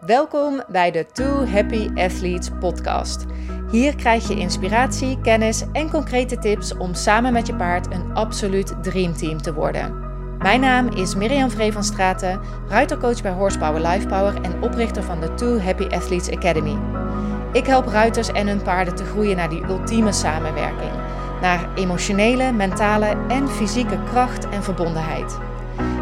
Welkom bij de Two Happy Athletes Podcast. Hier krijg je inspiratie, kennis en concrete tips om samen met je paard een absoluut dreamteam te worden. Mijn naam is Mirjam Vree van Straten, ruitercoach bij Horsepower Life Power en oprichter van de Two Happy Athletes Academy. Ik help ruiters en hun paarden te groeien naar die ultieme samenwerking, naar emotionele, mentale en fysieke kracht en verbondenheid.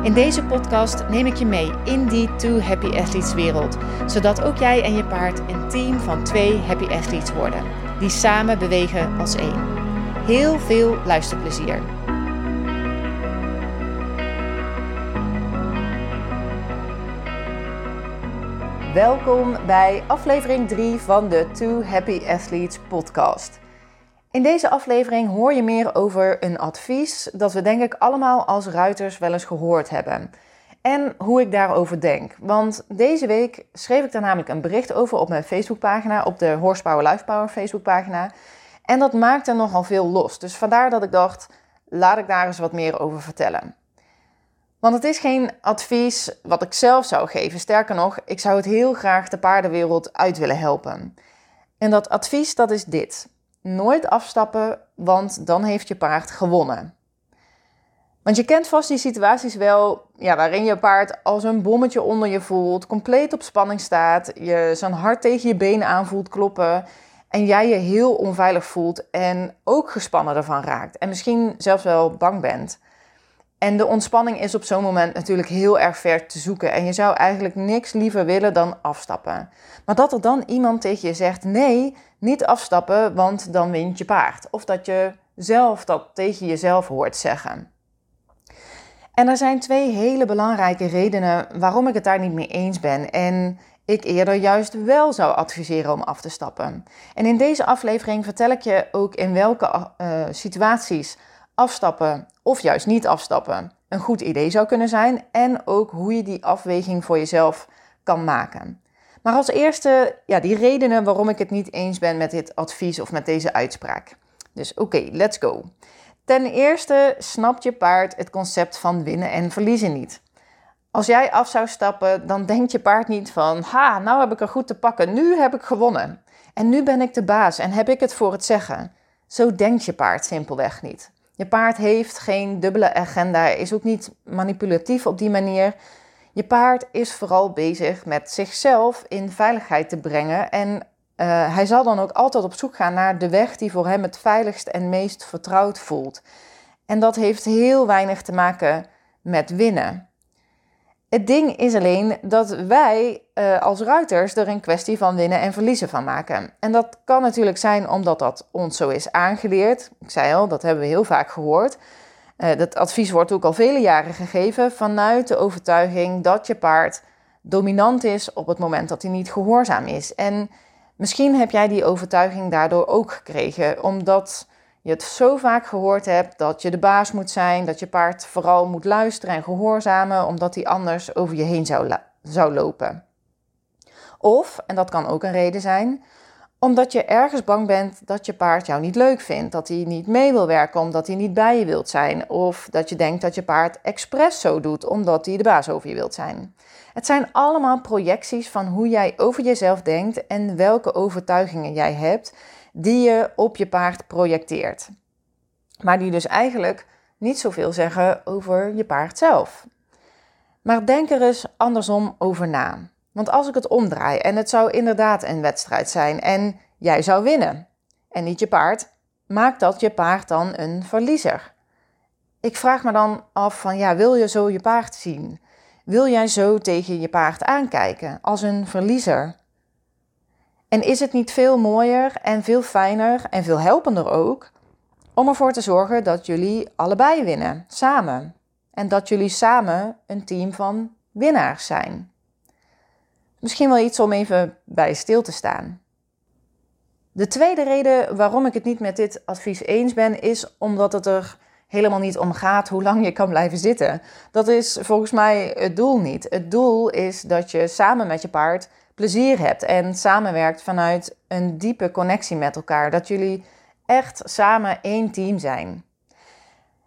In deze podcast neem ik je mee in die Two Happy Athletes wereld, zodat ook jij en je paard een team van twee happy athletes worden, die samen bewegen als één. Heel veel luisterplezier! Welkom bij aflevering 3 van de Two Happy Athletes podcast. In deze aflevering hoor je meer over een advies dat we denk ik allemaal als ruiters wel eens gehoord hebben. En hoe ik daarover denk. Want deze week schreef ik daar namelijk een bericht over op mijn Facebookpagina, op de Horsepower Life Power Facebookpagina. En dat maakte nogal veel los. Dus vandaar dat ik dacht, laat ik daar eens wat meer over vertellen. Want het is geen advies wat ik zelf zou geven. Sterker nog, ik zou het heel graag de paardenwereld uit willen helpen. En dat advies, dat is dit. Nooit afstappen, want dan heeft je paard gewonnen. Want je kent vast die situaties wel, ja, waarin je paard als een bommetje onder je voelt, compleet op spanning staat, je zijn hart tegen je been aanvoelt kloppen en jij je heel onveilig voelt en ook gespannen ervan raakt en misschien zelfs wel bang bent. En de ontspanning is op zo'n moment natuurlijk heel erg ver te zoeken. En je zou eigenlijk niks liever willen dan afstappen. Maar dat er dan iemand tegen je zegt, nee, niet afstappen, want dan wint je paard. Of dat je zelf dat tegen jezelf hoort zeggen. En er zijn twee hele belangrijke redenen waarom ik het daar niet mee eens ben. En ik eerder juist wel zou adviseren om af te stappen. En in deze aflevering vertel ik je ook in welke situaties afstappen of juist niet afstappen een goed idee zou kunnen zijn en ook hoe je die afweging voor jezelf kan maken. Maar als eerste, ja, die redenen waarom ik het niet eens ben met dit advies of met deze uitspraak. Dus oké, let's go. Ten eerste snapt je paard het concept van winnen en verliezen niet. Als jij af zou stappen, dan denkt je paard niet van, ha, nou heb ik er goed te pakken, nu heb ik gewonnen. En nu ben ik de baas en heb ik het voor het zeggen. Zo denkt je paard simpelweg niet. Je paard heeft geen dubbele agenda, is ook niet manipulatief op die manier. Je paard is vooral bezig met zichzelf in veiligheid te brengen. En hij zal dan ook altijd op zoek gaan naar de weg die voor hem het veiligst en meest vertrouwd voelt. En dat heeft heel weinig te maken met winnen. Het ding is alleen dat wij als ruiters er een kwestie van winnen en verliezen van maken. En dat kan natuurlijk zijn omdat dat ons zo is aangeleerd. Ik zei al, dat hebben we heel vaak gehoord. Dat advies wordt ook al vele jaren gegeven vanuit de overtuiging dat je paard dominant is op het moment dat hij niet gehoorzaam is. En misschien heb jij die overtuiging daardoor ook gekregen, omdat je het zo vaak gehoord hebt dat je de baas moet zijn, dat je paard vooral moet luisteren en gehoorzamen, omdat hij anders over je heen zou lopen. Of, en dat kan ook een reden zijn, omdat je ergens bang bent dat je paard jou niet leuk vindt, dat hij niet mee wil werken, omdat hij niet bij je wilt zijn. Of dat je denkt dat je paard expres zo doet, omdat hij de baas over je wilt zijn. Het zijn allemaal projecties van hoe jij over jezelf denkt en welke overtuigingen jij hebt, die je op je paard projecteert. Maar die dus eigenlijk niet zoveel zeggen over je paard zelf. Maar denk er eens andersom over na. Want als ik het omdraai en het zou inderdaad een wedstrijd zijn en jij zou winnen en niet je paard, maakt dat je paard dan een verliezer? Ik vraag me dan af van, ja, wil je zo je paard zien? Wil jij zo tegen je paard aankijken als een verliezer? En is het niet veel mooier en veel fijner en veel helpender ook om ervoor te zorgen dat jullie allebei winnen, samen. En dat jullie samen een team van winnaars zijn. Misschien wel iets om even bij stil te staan. De tweede reden waarom ik het niet met dit advies eens ben, is omdat het er helemaal niet om gaat hoe lang je kan blijven zitten. Dat is volgens mij het doel niet. Het doel is dat je samen met je paard plezier hebt en samenwerkt vanuit een diepe connectie met elkaar. Dat jullie echt samen één team zijn.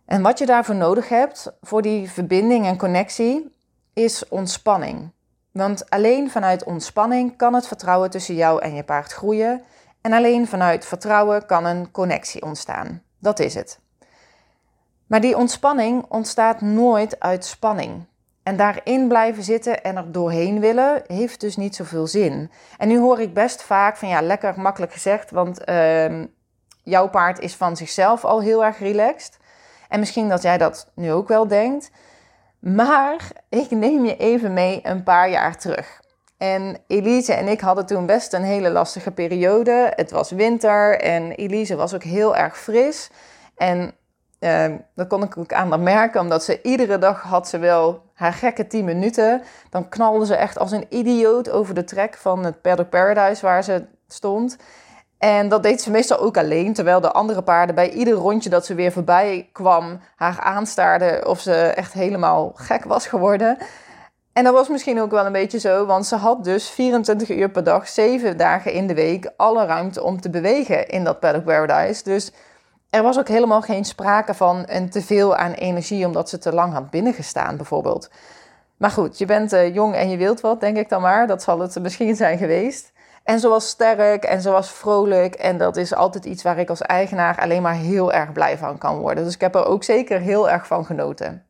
En wat je daarvoor nodig hebt, voor die verbinding en connectie, is ontspanning. Want alleen vanuit ontspanning kan het vertrouwen tussen jou en je paard groeien. En alleen vanuit vertrouwen kan een connectie ontstaan. Dat is het. Maar die ontspanning ontstaat nooit uit spanning. En daarin blijven zitten en er doorheen willen, heeft dus niet zoveel zin. En nu hoor ik best vaak van ja, lekker makkelijk gezegd, want jouw paard is van zichzelf al heel erg relaxed. En misschien dat jij dat nu ook wel denkt. Maar ik neem je even mee een paar jaar terug. En Elise en ik hadden toen best een hele lastige periode. Het was winter en Elise was ook heel erg fris. En dat kon ik ook aan haar merken, omdat ze iedere dag had ze wel haar gekke 10 minuten. Dan knalde ze echt als een idioot over de trek van het Paddock Paradise waar ze stond. En dat deed ze meestal ook alleen, terwijl de andere paarden bij ieder rondje dat ze weer voorbij kwam, haar aanstaarden of ze echt helemaal gek was geworden. En dat was misschien ook wel een beetje zo, want ze had dus 24 uur per dag, 7 dagen in de week, alle ruimte om te bewegen in dat Paddock Paradise. Dus er was ook helemaal geen sprake van een teveel aan energie, omdat ze te lang had binnengestaan bijvoorbeeld. Maar goed, je bent jong en je wilt wat, denk ik dan maar. Dat zal het misschien zijn geweest. En ze was sterk en ze was vrolijk. En dat is altijd iets waar ik als eigenaar alleen maar heel erg blij van kan worden. Dus ik heb er ook zeker heel erg van genoten.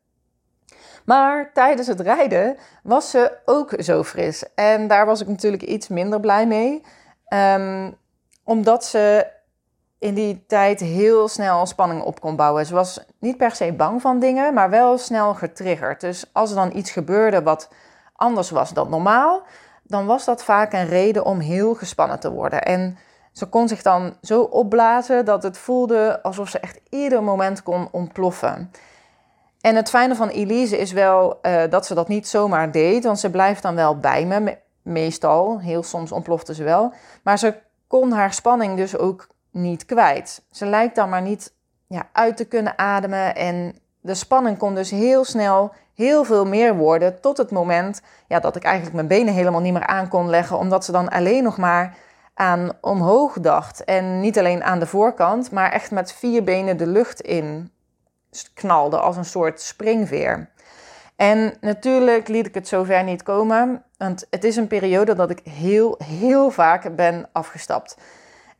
Maar tijdens het rijden was ze ook zo fris. En daar was ik natuurlijk iets minder blij mee. Omdat ze in die tijd heel snel spanning op kon bouwen. Ze was niet per se bang van dingen, maar wel snel getriggerd. Dus als er dan iets gebeurde wat anders was dan normaal, dan was dat vaak een reden om heel gespannen te worden. En ze kon zich dan zo opblazen dat het voelde alsof ze echt ieder moment kon ontploffen. En het fijne van Elise is wel dat ze dat niet zomaar deed, want ze blijft dan wel bij me, meestal. Heel soms ontplofte ze wel. Maar ze kon haar spanning dus ook niet kwijt. Ze lijkt dan maar niet uit te kunnen ademen en de spanning kon dus heel snel heel veel meer worden tot het moment dat ik eigenlijk mijn benen helemaal niet meer aan kon leggen, omdat ze dan alleen nog maar aan omhoog dacht. En niet alleen aan de voorkant, maar echt met 4 benen de lucht in knalde als een soort springveer. En natuurlijk liet ik het zover niet komen, want het is een periode dat ik heel vaak ben afgestapt.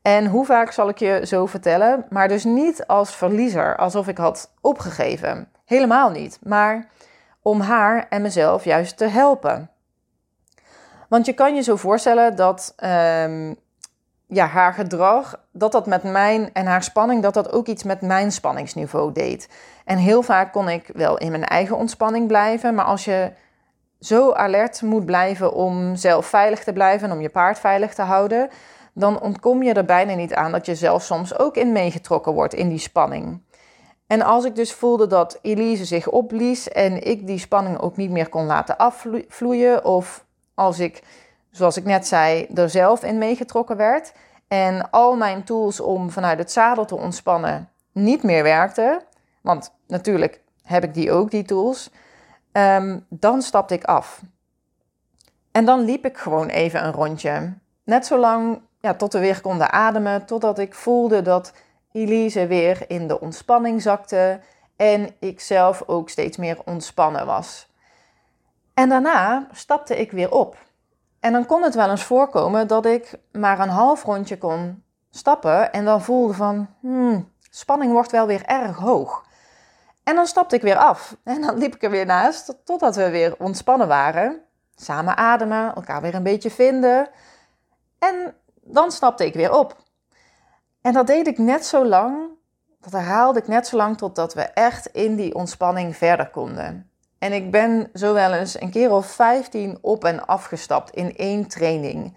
En hoe vaak zal ik je zo vertellen, maar dus niet als verliezer, alsof ik had opgegeven. Helemaal niet, maar om haar en mezelf juist te helpen. Want je kan je zo voorstellen dat haar gedrag, dat met mijn en haar spanning, dat ook iets met mijn spanningsniveau deed. En heel vaak kon ik wel in mijn eigen ontspanning blijven, maar als je zo alert moet blijven om zelf veilig te blijven en om je paard veilig te houden, dan ontkom je er bijna niet aan dat je zelf soms ook in meegetrokken wordt in die spanning. En als ik dus voelde dat Elise zich opblies en ik die spanning ook niet meer kon laten afvloeien, of als ik, zoals ik net zei, er zelf in meegetrokken werd en al mijn tools om vanuit het zadel te ontspannen niet meer werkten, want natuurlijk heb ik die ook, die tools, dan stapte ik af. En dan liep ik gewoon even een rondje. Net zo lang tot we weer konden ademen, totdat ik voelde dat Elise weer in de ontspanning zakte en ik zelf ook steeds meer ontspannen was. En daarna stapte ik weer op. En dan kon het wel eens voorkomen dat ik maar een half rondje kon stappen en dan voelde van, spanning wordt wel weer erg hoog. En dan stapte ik weer af en dan liep ik er weer naast totdat we weer ontspannen waren. Samen ademen, elkaar weer een beetje vinden en dan stapte ik weer op. En dat deed ik net zo lang, dat herhaalde ik net zo lang totdat we echt in die ontspanning verder konden. En ik ben zo wel eens een keer of 15 op en afgestapt in 1 training.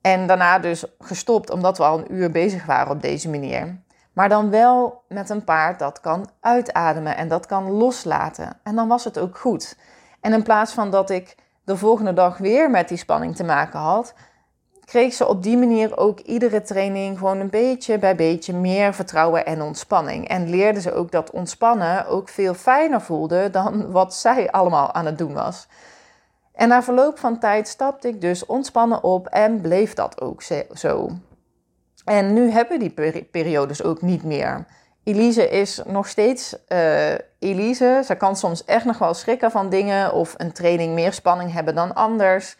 En daarna dus gestopt omdat we al een uur bezig waren op deze manier. Maar dan wel met een paard dat kan uitademen en dat kan loslaten. En dan was het ook goed. En in plaats van dat ik de volgende dag weer met die spanning te maken had, kreeg ze op die manier ook iedere training gewoon een beetje bij beetje meer vertrouwen en ontspanning. En leerde ze ook dat ontspannen ook veel fijner voelde dan wat zij allemaal aan het doen was. En na verloop van tijd stapte ik dus ontspannen op en bleef dat ook zo. En nu hebben we die periodes ook niet meer. Elise is nog steeds Elise, ze kan soms echt nog wel schrikken van dingen of een training meer spanning hebben dan anders.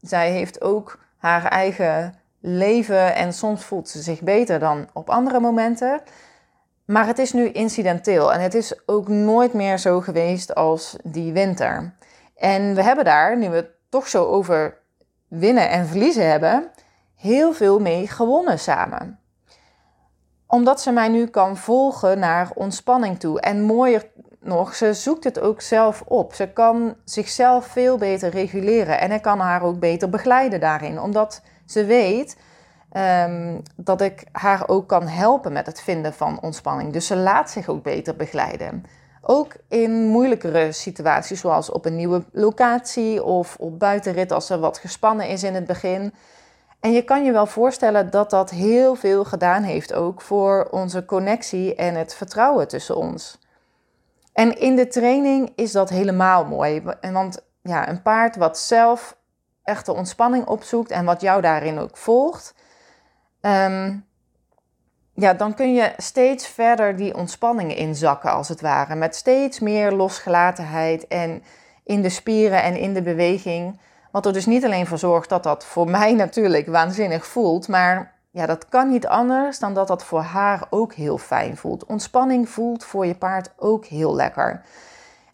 Zij heeft ook haar eigen leven en soms voelt ze zich beter dan op andere momenten. Maar het is nu incidenteel en het is ook nooit meer zo geweest als die winter. En we hebben daar, nu we het toch zo over winnen en verliezen hebben, heel veel mee gewonnen samen. Omdat ze mij nu kan volgen naar ontspanning toe. En mooier nog, ze zoekt het ook zelf op. Ze kan zichzelf veel beter reguleren. En ik kan haar ook beter begeleiden daarin. Omdat ze weet dat ik haar ook kan helpen met het vinden van ontspanning. Dus ze laat zich ook beter begeleiden. Ook in moeilijkere situaties, zoals op een nieuwe locatie of op buitenrit als ze wat gespannen is in het begin. En je kan je wel voorstellen dat dat heel veel gedaan heeft ook voor onze connectie en het vertrouwen tussen ons. En in de training is dat helemaal mooi. Want ja, een paard wat zelf echt de ontspanning opzoekt en wat jou daarin ook volgt. Dan kun je steeds verder die ontspanning inzakken als het ware. Met steeds meer losgelatenheid en in de spieren en in de beweging. Wat er dus niet alleen voor zorgt dat dat voor mij natuurlijk waanzinnig voelt. Maar ja, dat kan niet anders dan dat dat voor haar ook heel fijn voelt. Ontspanning voelt voor je paard ook heel lekker.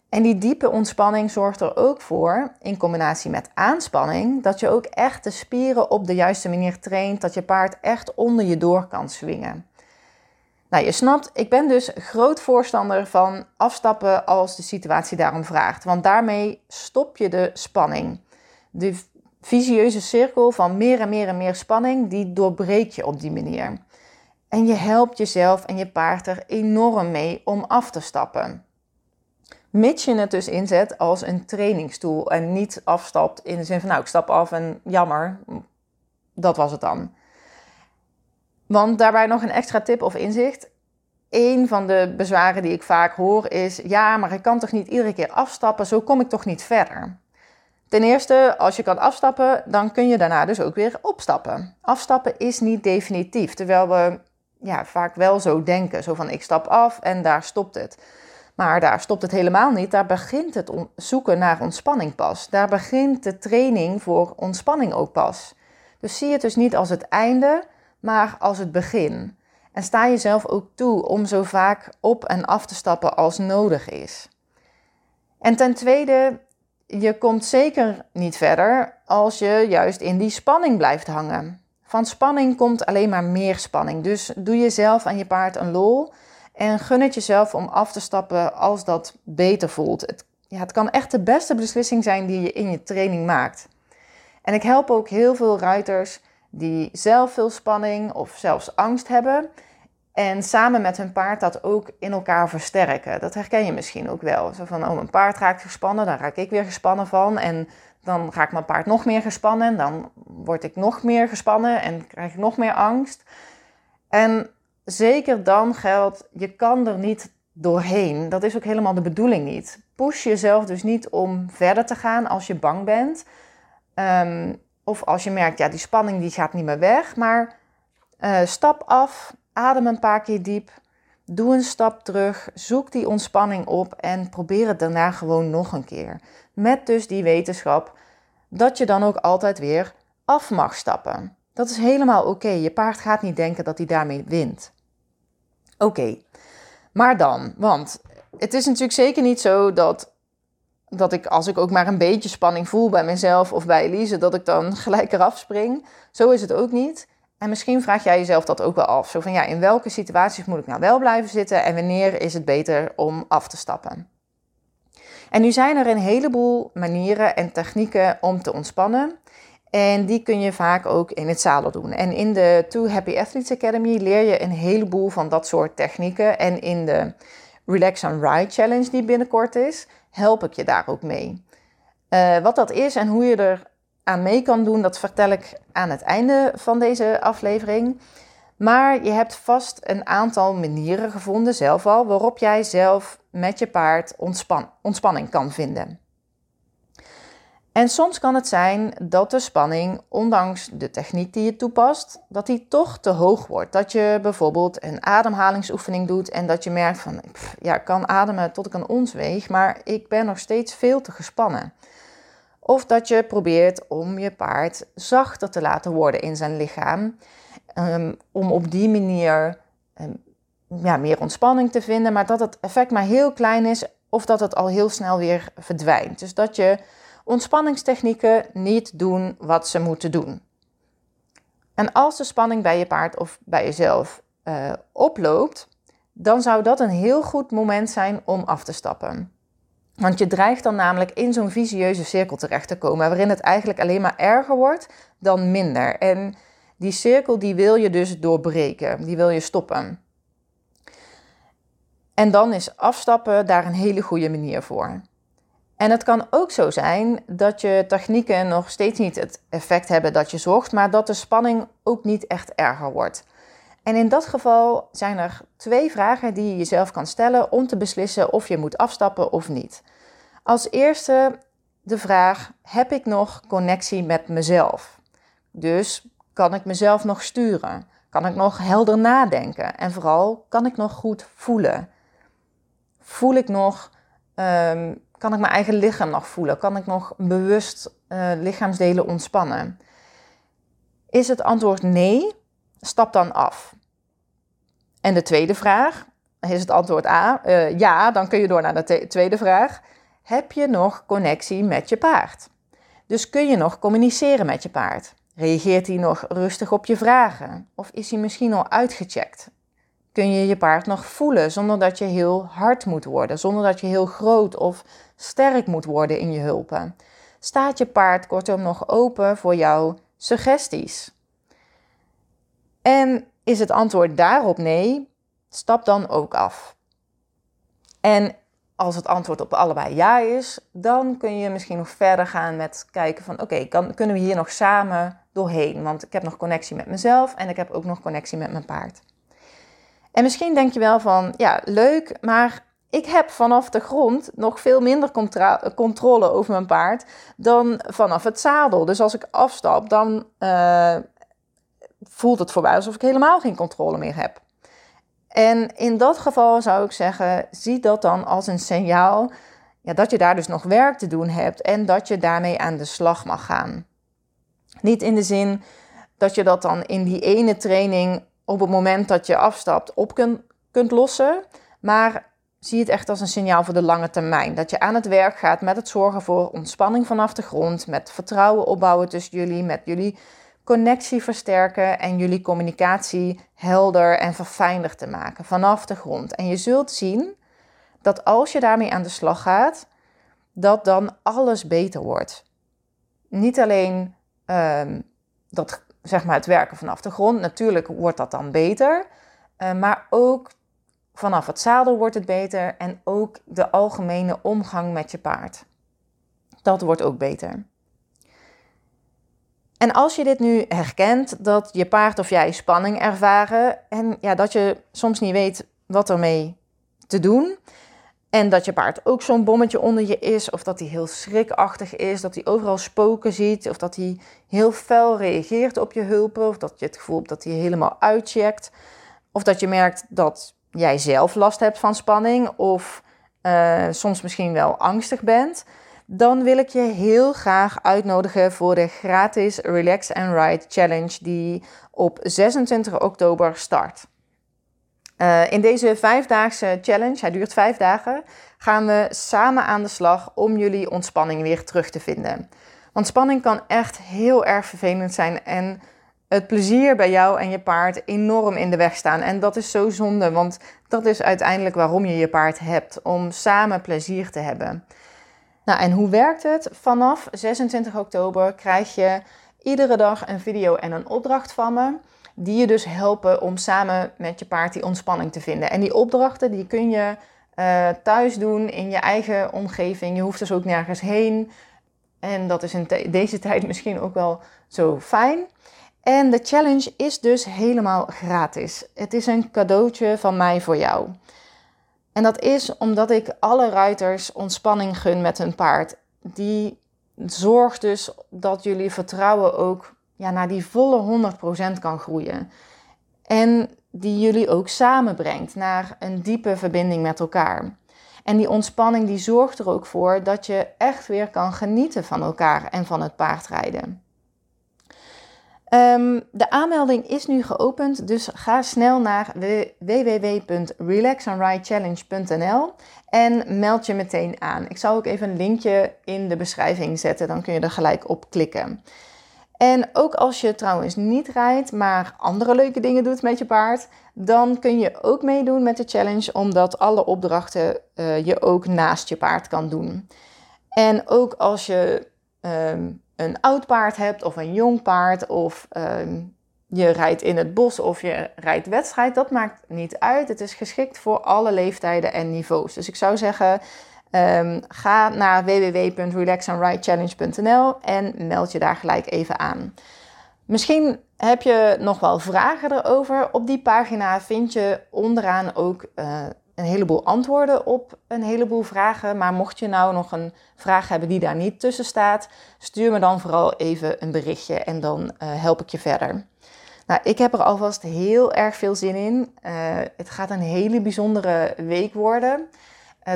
En die diepe ontspanning zorgt er ook voor, in combinatie met aanspanning, dat je ook echt de spieren op de juiste manier traint. Dat je paard echt onder je door kan swingen. Nou, je snapt, ik ben dus groot voorstander van afstappen als de situatie daarom vraagt. Want daarmee stop je de spanning. De vicieuze cirkel van meer en meer en meer spanning, die doorbreek je op die manier. En je helpt jezelf en je paard er enorm mee om af te stappen. Mits je het dus inzet als een trainingstoel en niet afstapt in de zin van, nou, ik stap af en jammer, dat was het dan. Want daarbij nog een extra tip of inzicht. Eén van de bezwaren die ik vaak hoor is, ja, maar ik kan toch niet iedere keer afstappen, zo kom ik toch niet verder. Ten eerste, als je kan afstappen, dan kun je daarna dus ook weer opstappen. Afstappen is niet definitief, terwijl we vaak wel zo denken. Zo van, ik stap af en daar stopt het. Maar daar stopt het helemaal niet. Daar begint het zoeken naar ontspanning pas. Daar begint de training voor ontspanning ook pas. Dus zie het dus niet als het einde, maar als het begin. En sta jezelf ook toe om zo vaak op en af te stappen als nodig is. En ten tweede, je komt zeker niet verder als je juist in die spanning blijft hangen. Van spanning komt alleen maar meer spanning. Dus doe jezelf en je paard een lol en gun het jezelf om af te stappen als dat beter voelt. Het kan echt de beste beslissing zijn die je in je training maakt. En ik help ook heel veel ruiters die zelf veel spanning of zelfs angst hebben en samen met hun paard dat ook in elkaar versterken. Dat herken je misschien ook wel. Zo van, mijn paard raakt gespannen, dan raak ik weer gespannen van. En dan raakt mijn paard nog meer gespannen. Dan word ik nog meer gespannen en krijg ik nog meer angst. En zeker dan geldt, je kan er niet doorheen. Dat is ook helemaal de bedoeling niet. Push jezelf dus niet om verder te gaan als je bang bent. Of als je merkt, die spanning die gaat niet meer weg. Maar stap af. Adem een paar keer diep, doe een stap terug, zoek die ontspanning op en probeer het daarna gewoon nog een keer. Met dus die wetenschap dat je dan ook altijd weer af mag stappen. Dat is helemaal oké. Je paard gaat niet denken dat hij daarmee wint. Oké, maar dan, want het is natuurlijk zeker niet zo dat ik, als ik ook maar een beetje spanning voel bij mezelf of bij Elise, dat ik dan gelijk eraf spring. Zo is het ook niet. En misschien vraag jij jezelf dat ook wel af. Zo van, in welke situaties moet ik nou wel blijven zitten en wanneer is het beter om af te stappen? En nu zijn er een heleboel manieren en technieken om te ontspannen. En die kun je vaak ook in het zadel doen. En in de Two Happy Athletes Academy leer je een heleboel van dat soort technieken. En in de Relax and Ride Challenge die binnenkort is, help ik je daar ook mee. Wat dat is en hoe je er aan mee kan doen, dat vertel ik aan het einde van deze aflevering. Maar je hebt vast een aantal manieren gevonden zelf al, waarop jij zelf met je paard ontspanning kan vinden. En soms kan het zijn dat de spanning, ondanks de techniek die je toepast, dat die toch te hoog wordt. Dat je bijvoorbeeld een ademhalingsoefening doet en dat je merkt van, ja, ik kan ademen tot ik een ons weeg, maar ik ben nog steeds veel te gespannen. Of dat je probeert om je paard zachter te laten worden in zijn lichaam, om op die manier meer ontspanning te vinden, maar dat het effect maar heel klein is of dat het al heel snel weer verdwijnt. Dus dat je ontspanningstechnieken niet doen wat ze moeten doen. En als de spanning bij je paard of bij jezelf oploopt, dan zou dat een heel goed moment zijn om af te stappen. Want je dreigt dan namelijk in zo'n vicieuze cirkel terecht te komen, waarin het eigenlijk alleen maar erger wordt dan minder. En die cirkel die wil je dus doorbreken, die wil je stoppen. En dan is afstappen daar een hele goede manier voor. En het kan ook zo zijn dat je technieken nog steeds niet het effect hebben dat je zocht, maar dat de spanning ook niet echt erger wordt. En in dat geval zijn er 2 vragen die je jezelf kan stellen om te beslissen of je moet afstappen of niet. Als eerste de vraag, heb ik nog connectie met mezelf? Dus kan ik mezelf nog sturen? Kan ik nog helder nadenken? En vooral, kan ik nog goed voelen? Voel ik nog... Kan ik mijn eigen lichaam nog voelen? Kan ik nog bewust lichaamsdelen ontspannen? Is het antwoord nee? Stap dan af. En de tweede vraag, is het antwoord ja, dan kun je door naar de tweede vraag. Heb je nog connectie met je paard? Dus kun je nog communiceren met je paard? Reageert hij nog rustig op je vragen? Of is hij misschien al uitgecheckt? Kun je je paard nog voelen zonder dat je heel hard moet worden? Zonder dat je heel groot of sterk moet worden in je hulpen? Staat je paard kortom nog open voor jouw suggesties? En is het antwoord daarop nee? Stap dan ook af. En als het antwoord op allebei ja is, dan kun je misschien nog verder gaan met kijken van oké, kunnen we hier nog samen doorheen? Want ik heb nog connectie met mezelf en ik heb ook nog connectie met mijn paard. En misschien denk je wel van, ja, leuk, maar ik heb vanaf de grond nog veel minder controle over mijn paard dan vanaf het zadel. Dus als ik afstap, dan voelt het voor mij alsof ik helemaal geen controle meer heb. En in dat geval zou ik zeggen, zie dat dan als een signaal dat je daar dus nog werk te doen hebt en dat je daarmee aan de slag mag gaan. Niet in de zin dat je dat dan in die ene training op het moment dat je afstapt op kunt lossen. Maar zie het echt als een signaal voor de lange termijn. Dat je aan het werk gaat met het zorgen voor ontspanning vanaf de grond. Met vertrouwen opbouwen tussen jullie. Met jullie connectie versterken. En jullie communicatie helder en verfijnder te maken. Vanaf de grond. En je zult zien dat als je daarmee aan de slag gaat, dat dan alles beter wordt. Niet alleen dat... zeg maar het werken vanaf de grond. Natuurlijk wordt dat dan beter. Maar ook vanaf het zadel wordt het beter. En ook de algemene omgang met je paard. Dat wordt ook beter. En als je dit nu herkent, dat je paard of jij spanning ervaren. En ja, dat je soms niet weet wat ermee te doen. En dat je paard ook zo'n bommetje onder je is. Of dat hij heel schrikachtig is. Dat hij overal spoken ziet. Of dat hij heel fel reageert op je hulpen. Of dat je het gevoel hebt dat hij helemaal uitcheckt. Of dat je merkt dat jij zelf last hebt van spanning. Of soms misschien wel angstig bent. Dan wil ik je heel graag uitnodigen voor de gratis Relax and Ride Challenge. Die op 26 oktober start. In deze 5-daagse challenge, hij duurt 5 dagen, gaan we samen aan de slag om jullie ontspanning weer terug te vinden. Want spanning kan echt heel erg vervelend zijn en het plezier bij jou en je paard enorm in de weg staan. En dat is zo zonde, want dat is uiteindelijk waarom je je paard hebt, om samen plezier te hebben. Nou, en hoe werkt het? Vanaf 26 oktober krijg je iedere dag een video en een opdracht van me, die je dus helpen om samen met je paard die ontspanning te vinden. En die opdrachten die kun je thuis doen, in je eigen omgeving. Je hoeft dus ook nergens heen. En dat is in deze tijd misschien ook wel zo fijn. En de challenge is dus helemaal gratis. Het is een cadeautje van mij voor jou. En dat is omdat ik alle ruiters ontspanning gun met hun paard. Die zorg dus dat jullie vertrouwen ook naar die volle 100% kan groeien. En die jullie ook samenbrengt naar een diepe verbinding met elkaar. En die ontspanning die zorgt er ook voor dat je echt weer kan genieten van elkaar en van het paardrijden. De aanmelding is nu geopend, dus ga snel naar www.relaxandridechallenge.nl en meld je meteen aan. Ik zal ook even een linkje in de beschrijving zetten, dan kun je er gelijk op klikken. En ook als je trouwens niet rijdt, maar andere leuke dingen doet met je paard, dan kun je ook meedoen met de challenge, omdat alle opdrachten je ook naast je paard kan doen. En ook als je een oud paard hebt of een jong paard of je rijdt in het bos of je rijdt wedstrijd, dat maakt niet uit. Het is geschikt voor alle leeftijden en niveaus. Dus ik zou zeggen, ga naar www.relaxandridechallenge.nl en meld je daar gelijk even aan. Misschien heb je nog wel vragen erover. Op die pagina vind je onderaan ook een heleboel antwoorden op een heleboel vragen. Maar mocht je nou nog een vraag hebben die daar niet tussen staat, stuur me dan vooral even een berichtje en dan help ik je verder. Nou, ik heb er alvast heel erg veel zin in. Het gaat een hele bijzondere week worden.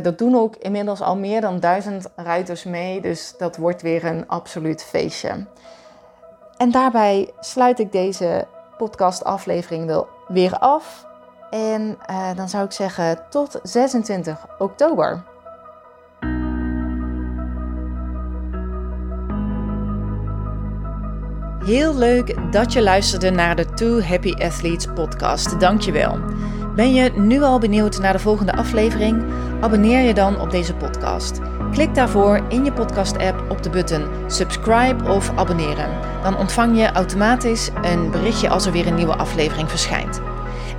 Dat doen ook inmiddels al meer dan 1000 ruiters mee, dus dat wordt weer een absoluut feestje. En daarbij sluit ik deze podcastaflevering wel weer af. En dan zou ik zeggen tot 26 oktober. Heel leuk dat je luisterde naar de Two Happy Athletes podcast. Dankjewel. Ben je nu al benieuwd naar de volgende aflevering? Abonneer je dan op deze podcast. Klik daarvoor in je podcast-app op de button subscribe of abonneren. Dan ontvang je automatisch een berichtje als er weer een nieuwe aflevering verschijnt.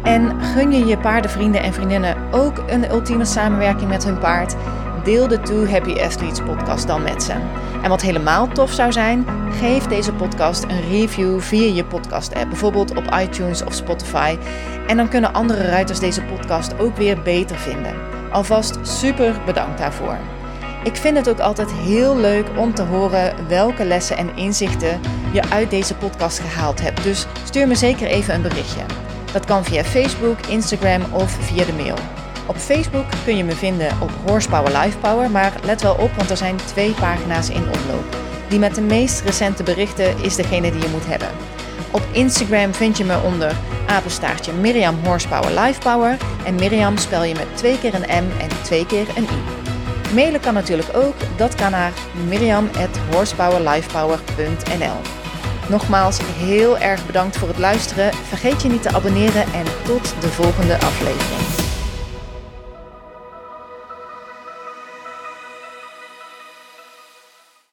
En gun je je paardenvrienden en vriendinnen ook een ultieme samenwerking met hun paard? Deel de Two Happy Athletes podcast dan met ze. En wat helemaal tof zou zijn, geef deze podcast een review via je podcast app. Bijvoorbeeld op iTunes of Spotify. En dan kunnen andere ruiters deze podcast ook weer beter vinden. Alvast super bedankt daarvoor. Ik vind het ook altijd heel leuk om te horen welke lessen en inzichten je uit deze podcast gehaald hebt. Dus stuur me zeker even een berichtje. Dat kan via Facebook, Instagram of via de mail. Op Facebook kun je me vinden op Horsepower Life Power, maar let wel op, want er zijn 2 pagina's in omloop. Die met de meest recente berichten is degene die je moet hebben. Op Instagram vind je me onder @ Mirjam Horsepower Life Power en Mirjam spel je met 2 keer een M en 2 keer een I. Mailen kan natuurlijk ook, dat kan naar mirjam@horsepowerlifepower.nl. Nogmaals heel erg bedankt voor het luisteren. Vergeet je niet te abonneren en tot de volgende aflevering.